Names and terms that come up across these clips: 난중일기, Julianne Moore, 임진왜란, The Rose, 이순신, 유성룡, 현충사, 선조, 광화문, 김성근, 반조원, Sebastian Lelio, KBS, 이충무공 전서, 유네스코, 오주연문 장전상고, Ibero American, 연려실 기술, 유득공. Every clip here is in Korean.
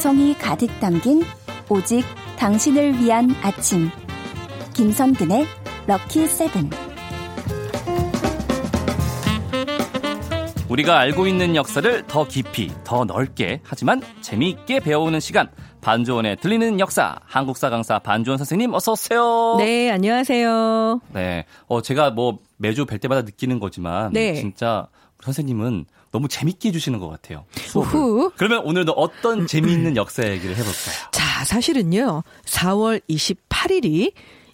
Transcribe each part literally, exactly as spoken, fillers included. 정성이 가득 담긴 오직 당신을 위한 아침, 김성근의 럭키 세븐. 우리가 알고 있는 역사를 더 깊이, 더 넓게, 하지만 재미있게 배워오는 시간, 반조원의 들리는 역사, 한국사 강사 반조원 선생님 어서 오세요. 네, 안녕하세요. 네, 어 제가 뭐 매주 뵐 때마다 느끼는 거지만 네. 진짜 선생님은 너무 재밌게 해주시는 것 같아요. 우후. 그러면 오늘도 어떤 재미있는 역사 얘기를 해볼까요? 자, 사실은요, 사월 이십팔일이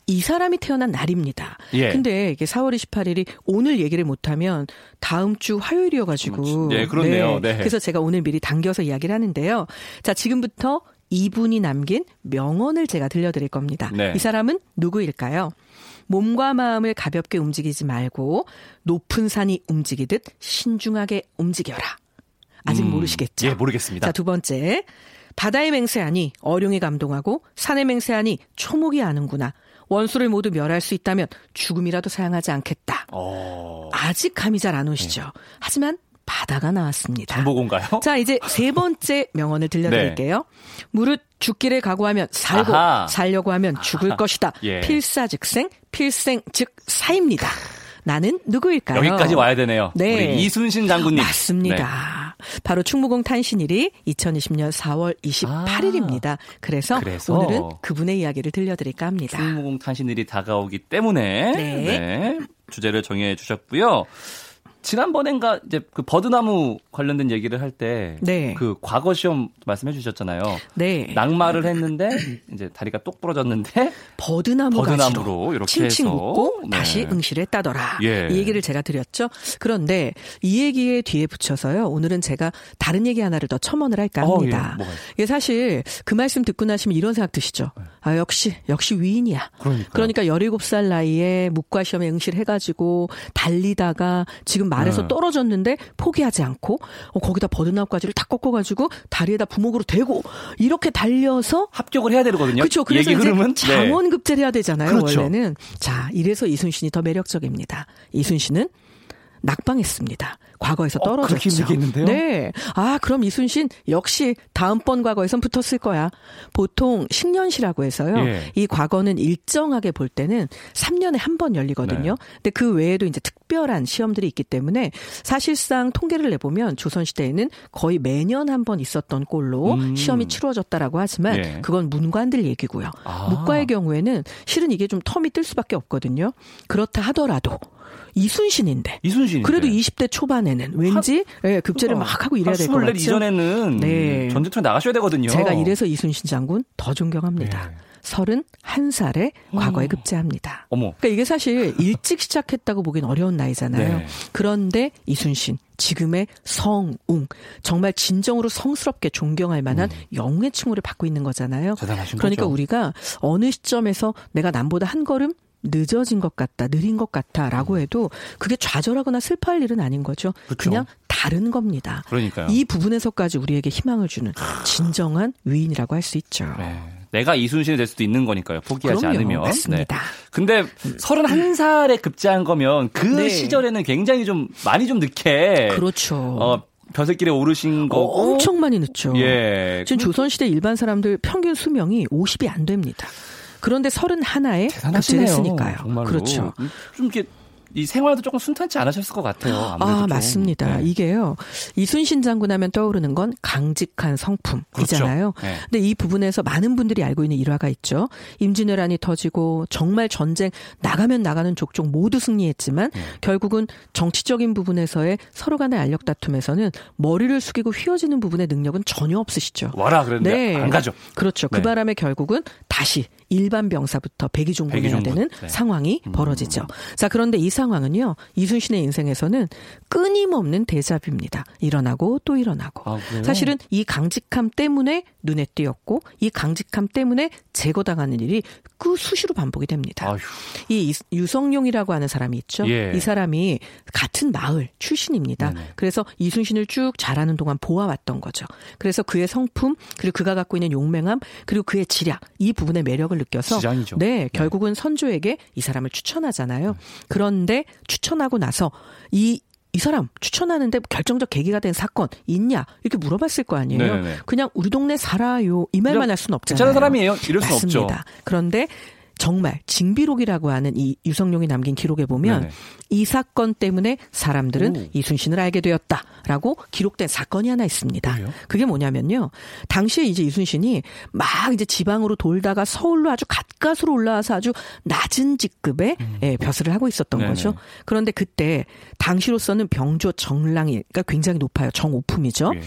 이 사람이 태어난 날입니다. 예. 근데 이게 사월 이십팔일이 오늘 얘기를 못하면 다음 주 화요일이어가지고. 예, 그렇네요. 네. 네. 그래서 제가 오늘 미리 당겨서 이야기를 하는데요. 자, 지금부터 이분이 남긴 명언을 제가 들려드릴 겁니다. 네. 이 사람은 누구일까요? 몸과 마음을 가볍게 움직이지 말고 높은 산이 움직이듯 신중하게 움직여라. 아직 음, 모르시겠죠? 예, 모르겠습니다. 자, 두 번째. 바다의 맹세하니 어룡이 감동하고 산의 맹세하니 초목이 아는구나. 원수를 모두 멸할 수 있다면 죽음이라도 사양하지 않겠다. 어... 아직 감이 잘 안 오시죠? 네. 하지만 바다가 나왔습니다. 정보고인가요? 자, 이제 세 번째 명언을 들려드릴게요. 네. 무릇 죽기를 각오하면 살고 아하. 살려고 하면 죽을 아하. 것이다. 예. 필사즉생, 필생즉 사입니다. 나는 누구일까요? 여기까지 와야 되네요. 네. 우리 이순신 장군님. 맞습니다. 네. 바로 충무공 탄신일이 이천이십년 사월 이십팔일입니다. 아, 그래서, 그래서 오늘은 그분의 이야기를 들려드릴까 합니다. 충무공 탄신일이 다가오기 때문에 네. 네. 주제를 정해 주셨고요. 지난번엔가 이제 그 버드나무 관련된 얘기를 할 때 네. 그 과거 시험 말씀해 주셨잖아요. 네. 낙마를 했는데 이제 다리가 똑 부러졌는데 버드나무 버드나무로 이렇게 칭칭 해서 묶고 네. 다시 응시했다더라. 예. 이 얘기를 제가 드렸죠. 그런데 이 얘기에 뒤에 붙여서요. 오늘은 제가 다른 얘기 하나를 더 첨언을 할까 합니다. 어, 예. 이게 사실 그 말씀 듣고 나시면 이런 생각 드시죠. 아 역시 역시 위인이야. 그러니까요. 그러니까 열일곱 살 나이에 묵과 시험에 응시를 해가지고 달리다가 지금 말에서 네. 떨어졌는데 포기하지 않고 어, 거기다 버드나무가지를 다 꺾어가지고 다리에다 부목으로 대고 이렇게 달려서 합격을 해야 되거든요. 그렇죠. 그래서 이제 장원급제를 해야 되잖아요. 그렇죠. 원래는. 자, 이래서 이순신이 더 매력적입니다. 이순신은 낙방했습니다. 과거에서 떨어졌죠. 어, 그렇게 힘들겠는데요? 네. 아, 그럼 이순신 역시 다음번 과거에선 붙었을 거야. 보통 식년시라고 해서요. 예. 이 과거는 일정하게 볼 때는 삼 년에 한 번 열리거든요. 네. 근데 그 외에도 이제 특별한 시험들이 있기 때문에 사실상 통계를 내보면 조선시대에는 거의 매년 한 번 있었던 꼴로 음. 시험이 치루어졌다라고 하지만 예. 그건 문관들 얘기고요. 아. 묵과의 경우에는 실은 이게 좀 텀이 뜰 수밖에 없거든요. 그렇다 하더라도 이순신인데. 이순신인데. 그래도 이십 대 초반에는 왠지 하, 예, 급제를 그러니까, 막 하고 이래야 될 것 같죠. 스물넷 이전에는 네. 전쟁터에 나가셔야 되거든요. 제가 이래서 이순신 장군 더 존경합니다. 네. 서른한 살에 음. 과거에 급제합니다. 어머. 그러니까 이게 사실 일찍 시작했다고 보긴 어려운 나이잖아요. 네. 그런데 이순신. 지금의 성웅 정말 진정으로 성스럽게 존경할 만한 음. 영웅의 칭호를 받고 있는 거잖아요. 대단하신 그러니까 거죠. 우리가 어느 시점에서 내가 남보다 한 걸음 늦어진 것 같다, 느린 것 같다라고 해도 그게 좌절하거나 슬퍼할 일은 아닌 거죠. 그렇죠. 그냥 다른 겁니다. 그러니까요. 이 부분에서까지 우리에게 희망을 주는 진정한 위인이라고 할 수 있죠. 네. 내가 이순신이 될 수도 있는 거니까요. 포기하지 그럼요, 않으면. 맞습니다. 네. 근데 서른한 살에 급제한 거면 그 네. 시절에는 굉장히 좀 많이 좀 늦게. 그렇죠. 어, 벼슬길에 오르신 거고. 어, 엄청 많이 늦죠. 예. 지금 조선시대 일반 사람들 평균 수명이 오십이 안 됩니다. 그런데 서른하나에 급제를 했으니까요. 정말로. 그렇죠. 좀 이렇게 이 생활도 조금 순탄치 않으셨을 것 같아요. 아무래도 아, 맞습니다. 네. 이게요. 이순신 장군 하면 떠오르는 건 강직한 성품이잖아요. 그렇죠. 네. 근데 이 부분에서 많은 분들이 알고 있는 일화가 있죠. 임진왜란이 터지고 정말 전쟁 나가면 나가는 족족 모두 승리했지만 네. 결국은 정치적인 부분에서의 서로 간의 알력 다툼에서는 머리를 숙이고 휘어지는 부분의 능력은 전혀 없으시죠. 와라 그랬는데 네. 안 가죠. 그렇죠. 네. 그 바람에 결국은 다시 일반 병사부터 백의종군이 백의종군. 해야 되는 네. 상황이 음. 벌어지죠. 자, 그런데 이 상황은요. 이순신의 인생에서는 끊임없는 데자뷰입니다. 일어나고 또 일어나고. 아, 사실은 이 강직함 때문에 눈에 띄었고 이 강직함 때문에 제거당하는 일이 그 수시로 반복이 됩니다. 아휴. 이 유성룡이라고 하는 사람이 있죠. 예. 이 사람이 같은 마을 출신입니다. 네네. 그래서 이순신을 쭉 자라는 동안 보아왔던 거죠. 그래서 그의 성품 그리고 그가 갖고 있는 용맹함 그리고 그의 지략 이 부분의 매력을 느껴서 지장이죠. 네, 결국은 네. 선조에게 이 사람을 추천하잖아요. 네. 그런데 추천하고 나서 이 이 사람 추천하는데 결정적 계기가 된 사건 있냐 이렇게 물어봤을 거 아니에요. 네네. 그냥 우리 동네 살아요 이 말만 할 수는 없잖아요. 괜찮은 사람이에요 이럴 수는 없죠. 맞습니다. 그런데 정말 징비록이라고 하는 이 유성룡이 남긴 기록에 보면 네네. 이 사건 때문에 사람들은 오. 이순신을 알게 되었다라고 기록된 사건이 하나 있습니다. 그래요? 그게 뭐냐면요. 당시에 이제 이순신이 막 이제 지방으로 돌다가 서울로 아주 갓갓으로 올라와서 아주 낮은 직급에 음. 예, 벼슬을 하고 있었던 네네. 거죠. 그런데 그때 당시로서는 병조 정랑이가 굉장히 높아요. 정오품이죠. 예.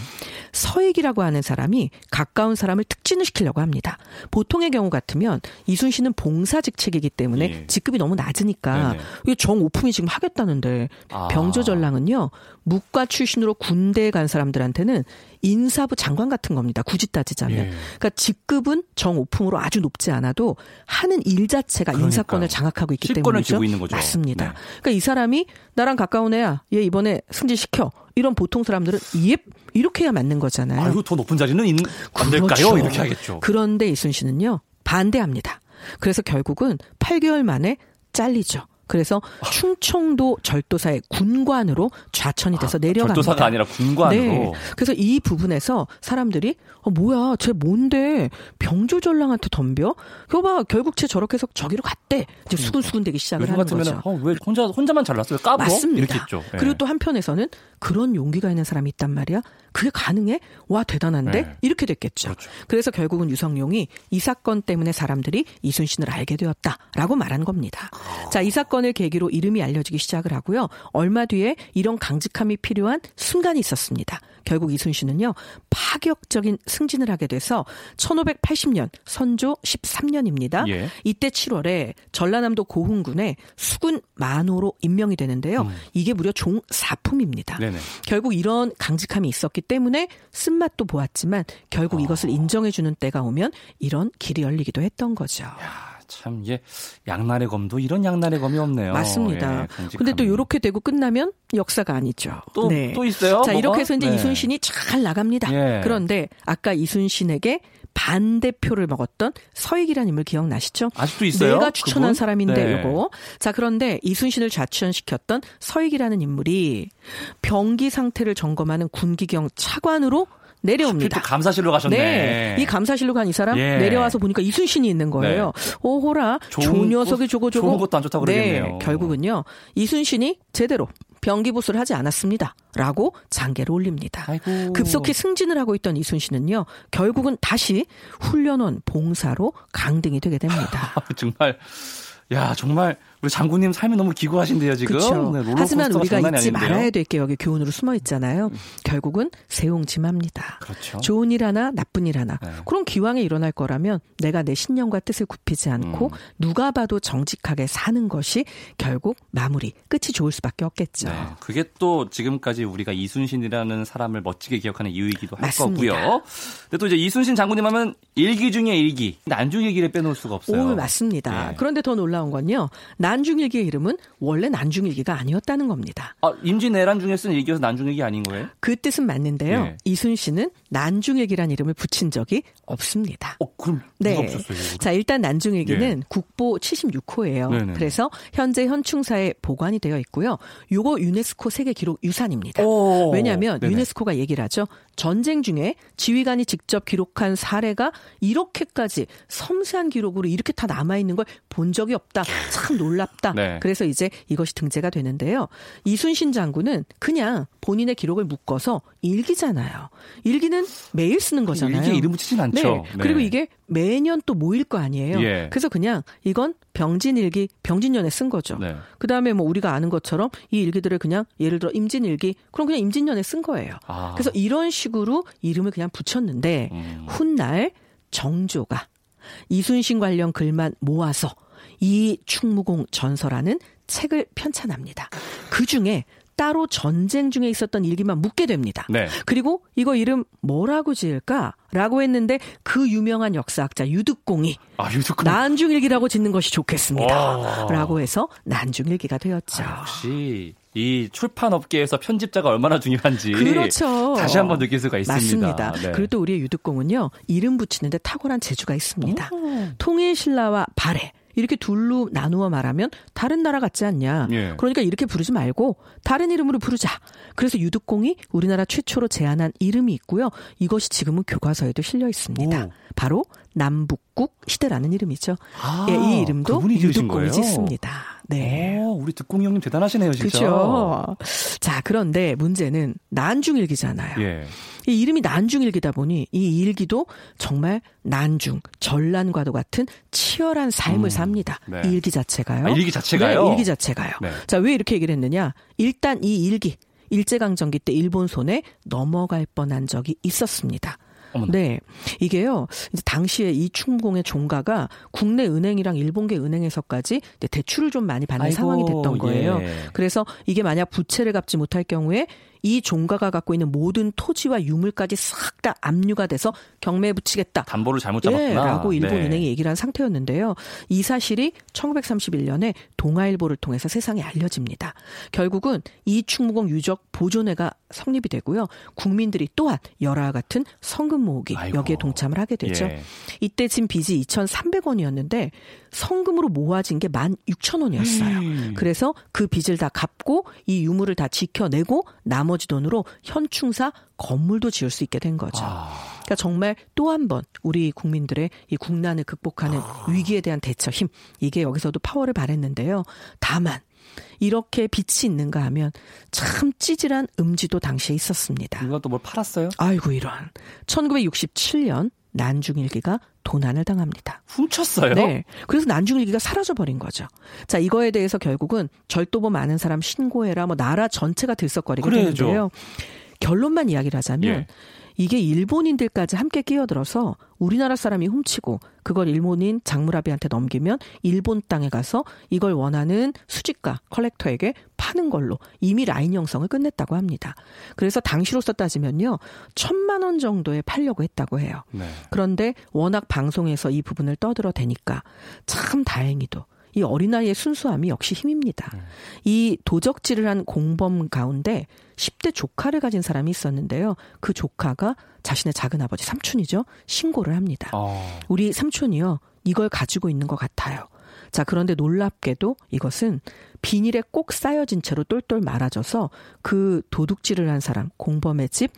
서익이라고 하는 사람이 가까운 사람을 특진을 시키려고 합니다. 보통의 경우 같으면 이순신은 봉 공사직책이기 때문에 예. 직급이 너무 낮으니까 네네. 정오품이 지금 하겠다는데 아. 병조전랑은요. 무과 출신으로 군대에 간 사람들한테는 인사부 장관 같은 겁니다. 굳이 따지자면. 예. 그러니까 직급은 정오품으로 아주 높지 않아도 하는 일 자체가 그러니까. 인사권을 장악하고 있기 때문이죠. 실권을 쥐고 있는 거죠. 맞습니다. 네. 그러니까 이 사람이 나랑 가까운 애야. 얘 이번에 승진시켜. 이런 보통 사람들은 예, 이렇게 해야 맞는 거잖아요. 아이고 더 높은 자리는 있... 안 될까요? 그렇죠. 이렇게 하겠죠. 그런데 이순신은요. 반대합니다. 그래서 결국은 팔 개월 만에 잘리죠. 그래서 충청도 절도사의 군관으로 좌천이 돼서 아, 내려갑니다. 절도사가 아니라 군관으로. 네. 그래서 이 부분에서 사람들이 어, 뭐야 쟤 뭔데 병조전랑한테 덤벼? 이거 봐 결국 쟤 저렇게 해서 저기로 갔대. 이제 수근수근대기 시작을 하는 거죠. 어, 왜 혼자, 혼자만 잘났어? 왜 까불어? 이렇게 했죠. 네. 그리고 또 한편에서는 그런 용기가 있는 사람이 있단 말이야. 그게 가능해? 와 대단한데? 네. 이렇게 됐겠죠. 그렇죠. 그래서 결국은 유성룡이 이 사건 때문에 사람들이 이순신을 알게 되었다라고 말한 겁니다. 자, 이 사건 을 계기로 이름이 알려지기 시작을 하고요. 얼마 뒤에 이런 강직함이 필요한 순간이 있었습니다. 결국 이순신은요. 파격적인 승진을 하게 돼서 천오백팔십 년 선조 십삼 년입니다. 예. 이때 칠월에 전라남도 고흥군에 수군 만호로 임명이 되는데요. 음. 이게 무려 종 사품입니다. 네네. 결국 이런 강직함이 있었기 때문에 쓴맛도 보았지만 결국 어. 이것을 인정해주는 때가 오면 이런 길이 열리기도 했던 거죠. 야. 참 이게 양날의 검도 이런 양날의 검이 없네요. 맞습니다. 그런데 예, 또 이렇게 되고 끝나면 역사가 아니죠. 또, 네. 또 있어요? 자 뭐가? 이렇게 해서 이제 네. 이순신이 잘 나갑니다. 예. 그런데 아까 이순신에게 반대표를 먹었던 서익이라는 인물 기억나시죠? 아직도 있어요? 내가 추천한 그분? 사람인데 네. 이거. 자 그런데 이순신을 좌천시켰던 서익이라는 인물이 병기 상태를 점검하는 군기경 차관으로 내려옵니다. 감사실로 가셨네. 네. 이 감사실로 간 이 사람 예. 내려와서 보니까 이순신이 있는 거예요. 네. 오호라. 좋은 녀석이 저거 저거. 좋은 것도 안 좋다고 그러겠네요. 네. 결국은요. 이순신이 제대로 병기보수를 하지 않았습니다. 라고 장계를 올립니다. 아이고. 급속히 승진을 하고 있던 이순신은요. 결국은 다시 훈련원 봉사로 강등이 되게 됩니다. 정말. 야 정말 우리 장군님 삶이 너무 기구하신데요 지금. 네, 하지만 우리가 잊지 아닌데요? 말아야 될 게 여기 교훈으로 숨어 있잖아요. 결국은 세옹지마입니다. 그렇죠. 좋은 일 하나 나쁜 일 하나. 네. 그런 기왕에 일어날 거라면 내가 내 신념과 뜻을 굽히지 않고 음. 누가 봐도 정직하게 사는 것이 결국 마무리 끝이 좋을 수밖에 없겠죠. 네. 그게 또 지금까지 우리가 이순신이라는 사람을 멋지게 기억하는 이유이기도 할 맞습니다. 거고요. 근데 또 이제 이순신 장군님 하면 일기 중에 일기 난중일기를 빼놓을 수가 없어요. 오 맞습니다. 네. 그런데 더 놀라. 온 건요. 난중일기의 이름은 원래 난중일기가 아니었다는 겁니다. 아, 임진왜란 중에 쓴 일기여서 난중일기 아닌 거예요? 그 뜻은 맞는데요. 네. 이순신은 난중일기란 이름을 붙인 적이 없습니다. 어, 그럼 네. 누가 붙였어요? 이거를? 자, 일단 난중일기는 네. 국보 칠십육 호예요. 네네네. 그래서 현재 현충사에 보관이 되어 있고요. 요거 유네스코 세계기록 유산입니다. 오, 왜냐하면 네네. 유네스코가 얘기를 하죠. 전쟁 중에 지휘관이 직접 기록한 사례가 이렇게까지 섬세한 기록으로 이렇게 다 남아있는 걸 본 적이 없다. 참 놀랍다. 네. 그래서 이제 이것이 등재가 되는데요. 이순신 장군은 그냥 본인의 기록을 묶어서 일기잖아요. 일기는 매일 쓰는 거잖아요. 일기 이름 붙이진 않죠. 네. 네. 그리고 이게 매년 또 모일 거 아니에요. 예. 그래서 그냥 이건 병진일기, 병진년에 쓴 거죠. 네. 그다음에 뭐 우리가 아는 것처럼 이 일기들을 그냥 예를 들어 임진일기, 그럼 그냥 임진년에 쓴 거예요. 아. 그래서 이런 식으로 이름을 그냥 붙였는데 음. 훗날 정조가 이순신 관련 글만 모아서 이충무공 전서라는 책을 편찬합니다. 그중에 따로 전쟁 중에 있었던 일기만 묻게 됩니다. 네. 그리고 이거 이름 뭐라고 지을까라고 했는데 그 유명한 역사학자 유득공이 아, 유득공. 난중일기라고 짓는 것이 좋겠습니다. 오. 라고 해서 난중일기가 되었죠. 아, 역시 이 출판업계에서 편집자가 얼마나 중요한지 그렇죠. 다시 한번 느낄 수가 있습니다. 맞습니다. 네. 그리고 또 우리의 유득공은요. 이름 붙이는데 탁월한 재주가 있습니다. 오. 통일신라와 발해 이렇게 둘로 나누어 말하면 다른 나라 같지 않냐. 예. 그러니까 이렇게 부르지 말고 다른 이름으로 부르자. 그래서 유득공이 우리나라 최초로 제안한 이름이 있고요. 이것이 지금은 교과서에도 실려 있습니다. 오. 바로 남북국 시대라는 이름이죠. 아, 예, 이 이름도 유득공이 짓습니다. 네. 오, 우리 득공이 형님 대단하시네요, 진짜. 그렇죠. 자, 그런데 문제는 난중일기잖아요. 예. 이 이름이 난중일기다 보니 이 일기도 정말 난중, 전란과도 같은 치열한 삶을 음, 삽니다. 네. 이 일기 자체가요. 아, 일기 자체가요? 네, 일기 자체가요. 네. 자, 왜 이렇게 얘기를 했느냐. 일단 이 일기, 일제강점기 때 일본 손에 넘어갈 뻔한 적이 있었습니다. 어머나. 네. 이게요, 이제 당시에 이충무공의 종가가 국내 은행이랑 일본계 은행에서까지 대출을 좀 많이 받는 아이고, 상황이 됐던 거예요. 예. 그래서 이게 만약 부채를 갚지 못할 경우에 이 종가가 갖고 있는 모든 토지와 유물까지 싹 다 압류가 돼서 경매에 붙이겠다. 담보를 잘못 잡았구나. 예, 라고 일본 네. 은행이 얘기를 한 상태였는데요. 이 사실이 천구백삼십일 년에 동아일보를 통해서 세상에 알려집니다. 결국은 이충무공 유적 보존회가 성립이 되고요. 국민들이 또한 열화와 같은 성금 모으기 아이고. 여기에 동참을 하게 되죠. 예. 이때 진 빚이 이천삼백 원이었는데 성금으로 모아진 게 만 육천 원이었어요. 음. 그래서 그 빚을 다 갚고 이 유물을 다 지켜내고 나머지 돈으로 현충사 건물도 지을 수 있게 된 거죠. 아. 그러니까 정말 또 한 번 우리 국민들의 이 국난을 극복하는 아. 위기에 대한 대처 힘, 이게 여기서도 파워를 발했는데요. 다만 이렇게 빛이 있는가 하면 참 찌질한 음지도 당시에 있었습니다. 누가 또 뭘 팔았어요? 아이고 이런. 천구백육십칠 년 난중일기가 도난을 당합니다. 훔쳤어요? 네. 그래서 난중일기가 사라져버린 거죠. 자, 이거에 대해서 결국은 절도범 아는 사람 신고해라, 뭐 나라 전체가 들썩거리게 되는데요. 결론만 이야기를 하자면 예. 이게 일본인들까지 함께 끼어들어서 우리나라 사람이 훔치고 그걸 일본인 장무라비한테 넘기면 일본 땅에 가서 이걸 원하는 수집가, 컬렉터에게 파는 걸로 이미 라인 형성을 끝냈다고 합니다. 그래서 당시로서 따지면요. 천만 원 정도에 팔려고 했다고 해요. 네. 그런데 워낙 방송에서 이 부분을 떠들어대니까 참 다행히도 이 어린아이의 순수함이 역시 힘입니다. 네. 이 도적질을 한 공범 가운데 십 대 조카를 가진 사람이 있었는데요. 그 조카가 자신의 작은아버지 삼촌이죠. 신고를 합니다. 어. 우리 삼촌이요. 이걸 가지고 있는 것 같아요. 자, 그런데 놀랍게도 이것은 비닐에 꼭 쌓여진 채로 똘똘 말아져서 그 도둑질을 한 사람, 공범의 집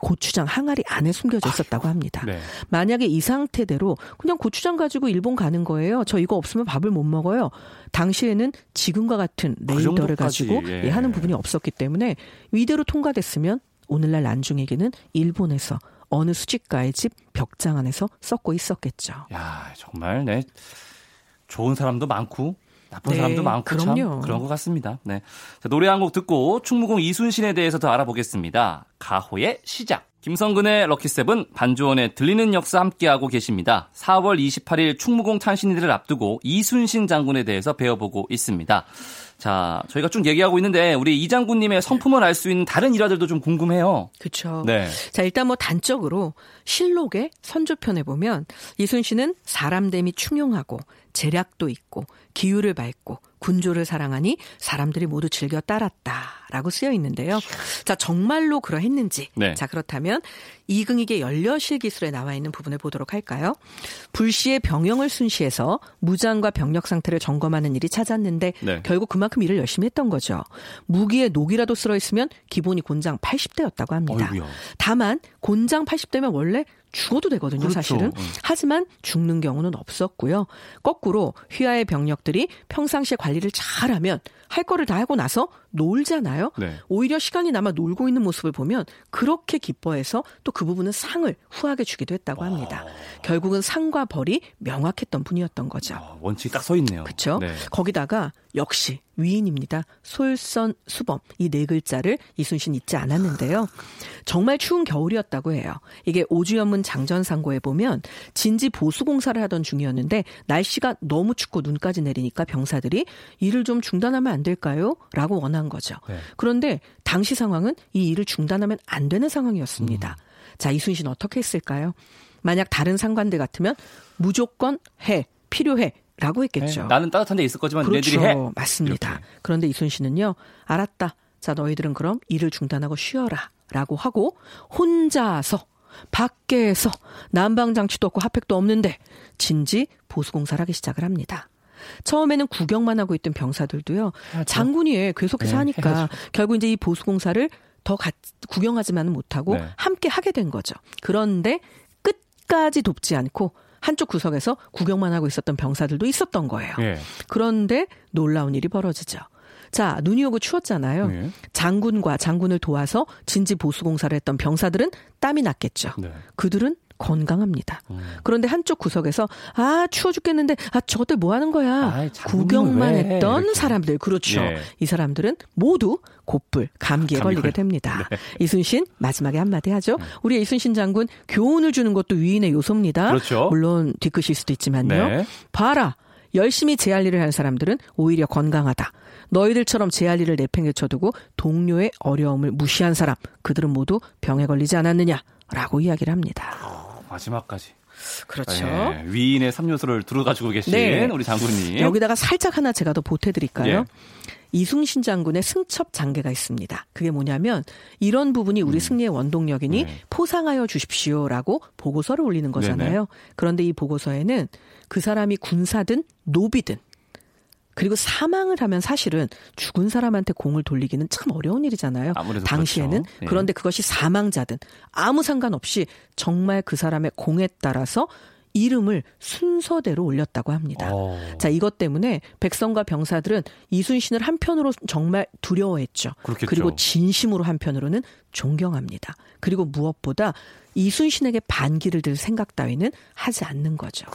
고추장 항아리 안에 숨겨져 있었다고 합니다. 네. 만약에 이 상태대로 그냥 고추장 가지고 일본 가는 거예요. 저 이거 없으면 밥을 못 먹어요. 당시에는 지금과 같은 레이더를 그 가지고 예. 하는 부분이 없었기 때문에 이대로 통과됐으면 오늘날 난중일기는 일본에서 어느 수집가의 집 벽장 안에서 썩고 있었겠죠. 야, 정말 네. 좋은 사람도 많고 나쁜 네, 사람도 많고 그럼요. 참 그런 것 같습니다. 네, 자, 노래 한 곡 듣고 충무공 이순신에 대해서 더 알아보겠습니다. 가호의 시작. 김성근의 럭키세븐, 반조원의 들리는 역사 함께하고 계십니다. 사월 이십팔일 충무공 탄신일을 앞두고 이순신 장군에 대해서 배워보고 있습니다. 자, 저희가 쭉 얘기하고 있는데 우리 이 장군님의 성품을 알 수 있는 다른 일화들도 좀 궁금해요. 그렇죠. 네. 자, 일단 뭐 단적으로 실록의 선조편에 보면 이순신은 사람됨이 충용하고 재략도 있고 기율을 밟고 군조를 사랑하니 사람들이 모두 즐겨 따랐다라고 쓰여 있는데요. 자, 정말로 그러했는지. 네. 자, 그렇다면 이근익의 연려실 기술에 나와 있는 부분을 보도록 할까요? 불시에 병영을 순시해서 무장과 병력 상태를 점검하는 일이 찾았는데 네. 결국 그만큼 일을 열심히 했던 거죠. 무기에 녹이라도 쓸어 있으면 기본이 곤장 팔십 대였다고 합니다. 어이구야. 다만 곤장 팔십 대면 원래 죽어도 되거든요. 그렇죠. 사실은. 하지만 죽는 경우는 없었고요. 거꾸로 휘하의 병력들이 평상시에 관리를 잘하면 할 거를 다 하고 나서 놀잖아요. 네. 오히려 시간이 남아 놀고 있는 모습을 보면 그렇게 기뻐해서 또 그 부분은 상을 후하게 주기도 했다고 합니다. 와. 결국은 상과 벌이 명확했던 분이었던 거죠. 와, 원칙이 딱 서 있네요. 그렇죠. 네. 거기다가 역시 위인입니다. 솔선, 수범 이 네 글자를 이순신 잊지 않았는데요. 정말 추운 겨울이었다고 해요. 이게 오주연문 장전상고에 보면 진지 보수공사를 하던 중이었는데 날씨가 너무 춥고 눈까지 내리니까 병사들이 일을 좀 중단하면 안 될까요? 라고 원한 거죠. 네. 그런데 당시 상황은 이 일을 중단하면 안 되는 상황이었습니다. 음. 자, 이순신 어떻게 했을까요? 만약 다른 상관들 같으면 무조건 해, 필요해. 라고 했겠죠. 네, 나는 따뜻한 데 있을 거지만 그렇죠. 너희들이 해. 맞습니다. 이렇게. 그런데 이순신은요. 알았다. 자, 너희들은 그럼 일을 중단하고 쉬어라. 라고 하고 혼자서 밖에서 난방장치도 없고 핫팩도 없는데 진지 보수공사를 하기 시작을 합니다. 처음에는 구경만 하고 있던 병사들도요. 아, 장군이 계속해서 네, 하니까 해야죠. 결국 이제 이 보수공사를 더 가, 구경하지만은 못하고 네. 함께 하게 된 거죠. 그런데 끝까지 돕지 않고 한쪽 구석에서 구경만 하고 있었던 병사들도 있었던 거예요. 네. 그런데 놀라운 일이 벌어지죠. 자, 눈이 오고 추웠잖아요. 네. 장군과 장군을 도와서 진지 보수공사를 했던 병사들은 땀이 났겠죠. 네. 그들은 건강합니다. 음. 그런데 한쪽 구석에서 아 추워 죽겠는데 아 저때 뭐 하는 거야. 아이, 구경만 했던 이렇게. 사람들. 그렇죠. 예. 이 사람들은 모두 곧불 감기에 감기 걸리게 걸... 됩니다. 네. 이순신 마지막에 한마디 하죠. 음. 우리의 이순신 장군 교훈을 주는 것도 위인의 요소입니다. 그렇죠. 물론 뒤끝일 수도 있지만요. 네. 봐라. 열심히 제 할 일을 한 사람들은 오히려 건강하다. 너희들처럼 제 할 일을 내팽개쳐두고 동료의 어려움을 무시한 사람. 그들은 모두 병에 걸리지 않았느냐라고 이야기를 합니다. 마지막까지. 그렇죠. 네, 위인의 삼 요소를 두루가지고 계신 네. 우리 장군님. 여기다가 살짝 하나 제가 더 보태드릴까요? 예. 이순신 장군의 승첩 장계가 있습니다. 그게 뭐냐면 이런 부분이 우리 음. 승리의 원동력이니 네. 포상하여 주십시오라고 보고서를 올리는 거잖아요. 네네. 그런데 이 보고서에는 그 사람이 군사든 노비든 그리고 사망을 하면 사실은 죽은 사람한테 공을 돌리기는 참 어려운 일이잖아요. 당시에는. 그렇죠. 네. 그런데 그것이 사망자든 아무 상관없이 정말 그 사람의 공에 따라서 이름을 순서대로 올렸다고 합니다. 오. 자, 이것 때문에 백성과 병사들은 이순신을 한편으로 정말 두려워했죠. 그렇겠죠. 그리고 진심으로 한편으로는 존경합니다. 그리고 무엇보다 이순신에게 반기를 들 생각 따위는 하지 않는 거죠.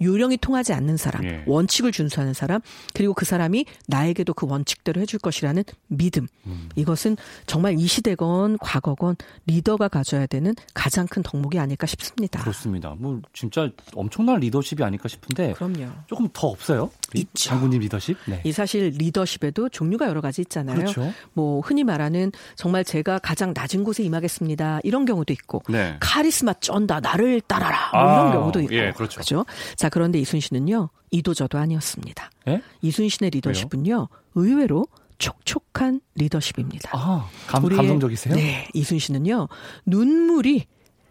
요령이 통하지 않는 사람, 예. 원칙을 준수하는 사람, 그리고 그 사람이 나에게도 그 원칙대로 해줄 것이라는 믿음. 음. 이것은 정말 이 시대건 과거건 리더가 가져야 되는 가장 큰 덕목이 아닐까 싶습니다. 그렇습니다. 뭐 진짜 엄청난 리더십이 아닐까 싶은데 그럼요. 조금 더 없어요? 있죠. 장군님 리더십? 네. 이 사실 리더십에도 종류가 여러 가지 있잖아요. 그렇죠. 뭐 흔히 말하는 정말 제가 가장 낮은 곳에 임하겠습니다. 이런 경우도 있고 네. 카리스마 쩐다. 나를 따라라. 뭐 이런 아, 경우도 있고. 예, 그렇죠. 그렇죠? 자, 그런데 이순신은요. 이도 저도 아니었습니다. 에? 이순신의 리더십은요. 의외로 촉촉한 리더십입니다. 아, 감, 우리의, 감성적이세요? 네. 이순신은요. 눈물이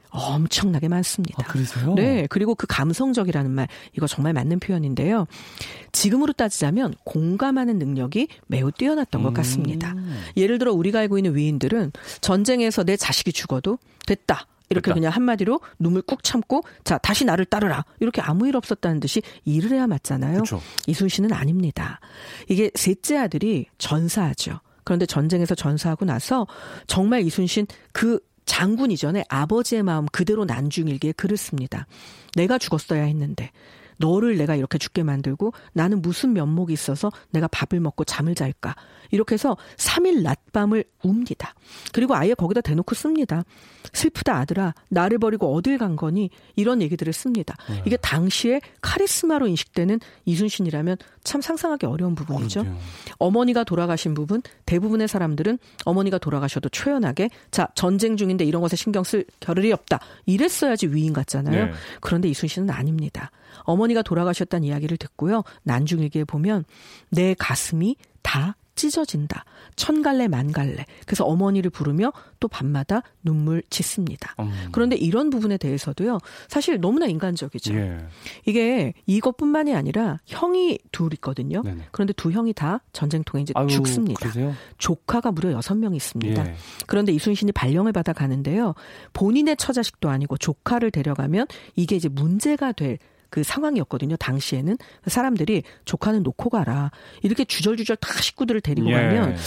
엄청나게 많습니다. 아, 그러세요? 네. 그리고 그 감성적이라는 말 이거 정말 맞는 표현인데요. 지금으로 따지자면 공감하는 능력이 매우 뛰어났던 음. 것 같습니다. 예를 들어 우리가 알고 있는 위인들은 전쟁에서 내 자식이 죽어도 됐다. 이렇게 됐다. 그냥 한마디로 눈물 꾹 참고 자 다시 나를 따르라 이렇게 아무 일 없었다는 듯이 일을 해야 맞잖아요. 그쵸. 이순신은 아닙니다. 이게 셋째 아들이 전사하죠. 그런데 전쟁에서 전사하고 나서 정말 이순신 그 장군 이전에 아버지의 마음 그대로 난중일기에 글을 씁니다. 내가 죽었어야 했는데 너를 내가 이렇게 죽게 만들고 나는 무슨 면목이 있어서 내가 밥을 먹고 잠을 잘까. 이렇게 해서 삼 일 낮밤을 웁니다. 그리고 아예 거기다 대놓고 씁니다. 슬프다 아들아 나를 버리고 어딜 간 거니 이런 얘기들을 씁니다. 네. 이게 당시에 카리스마로 인식되는 이순신이라면 참 상상하기 어려운 부분이죠. 어른데요. 어머니가 돌아가신 부분 대부분의 사람들은 어머니가 돌아가셔도 초연하게 자 전쟁 중인데 이런 것에 신경 쓸 겨를이 없다. 이랬어야지 위인 같잖아요. 네. 그런데 이순신은 아닙니다. 어머니가 돌아가셨다는 이야기를 듣고요. 난중일기에 보면 내 가슴이 다 찢어진다. 천갈래 만갈래. 그래서 어머니를 부르며 또 밤마다 눈물 짓습니다. 음. 그런데 이런 부분에 대해서도요. 사실 너무나 인간적이죠. 예. 이게 이것뿐만이 아니라 형이 둘 있거든요. 네네. 그런데 두 형이 다 전쟁통에 이제 아유, 죽습니다. 그러세요? 조카가 무려 여섯 명 있습니다. 예. 그런데 이순신이 발령을 받아 가는데요. 본인의 처자식도 아니고 조카를 데려가면 이게 이제 문제가 될 그 상황이었거든요. 당시에는 사람들이 조카는 놓고 가라. 이렇게 주절주절 다 식구들을 데리고 예. 가면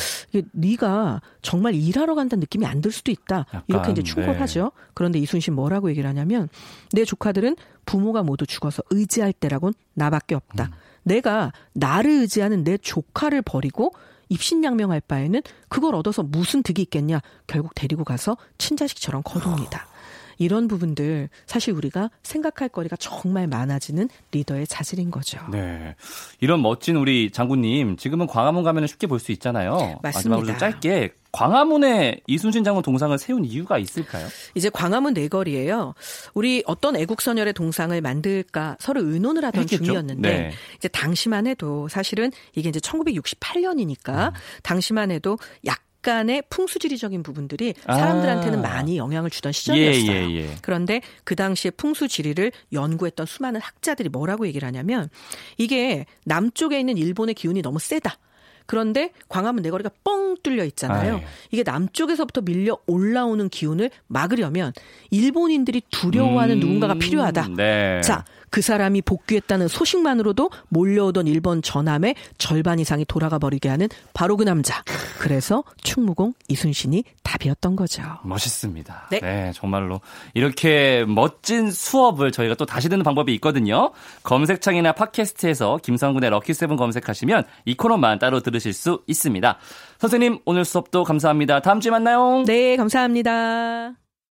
네가 정말 일하러 간다는 느낌이 안 들 수도 있다. 약간, 이렇게 이제 충고하죠. 네. 그런데 이순신 뭐라고 얘기를 하냐면 내 조카들은 부모가 모두 죽어서 의지할 때라곤 나밖에 없다. 음. 내가 나를 의지하는 내 조카를 버리고 입신양명할 바에는 그걸 얻어서 무슨 득이 있겠냐. 결국 데리고 가서 친자식처럼 거둡니다. 이런 부분들 사실 우리가 생각할 거리가 정말 많아지는 리더의 자질인 거죠. 네, 이런 멋진 우리 장군님 지금은 광화문 가면 쉽게 볼 수 있잖아요. 맞습니다. 마지막으로 좀 짧게 광화문에 이순신 장군 동상을 세운 이유가 있을까요? 이제 광화문 내거리에요. 우리 어떤 애국선열의 동상을 만들까 서로 의논을 하던 했겠죠? 중이었는데 네. 이제 당시만 해도 사실은 이게 이제 천구백육십팔 년이니까 음. 당시만 해도 약 약간의 풍수지리적인 부분들이 사람들한테는 아. 많이 영향을 주던 시절이었어요. 예, 예, 예. 그런데 그 당시에 풍수지리를 연구했던 수많은 학자들이 뭐라고 얘기를 하냐면 이게 남쪽에 있는 일본의 기운이 너무 세다. 그런데 광화문 내거리가 뻥 뚫려 있잖아요. 아, 예. 이게 남쪽에서부터 밀려 올라오는 기운을 막으려면 일본인들이 두려워하는 음, 누군가가 필요하다. 네. 자, 그 사람이 복귀했다는 소식만으로도 몰려오던 일본 전함의 절반 이상이 돌아가 버리게 하는 바로 그 남자. 그래서 충무공 이순신이 답이었던 거죠. 멋있습니다. 네. 네, 정말로 이렇게 멋진 수업을 저희가 또 다시 듣는 방법이 있거든요. 검색창이나 팟캐스트에서 김성근의 럭키세븐 검색하시면 이 코너만 따로 들으 들으실 수 있습니다. 선생님, 오늘 수업도 감사합니다. 다음 주에 만나요. 네, 감사합니다.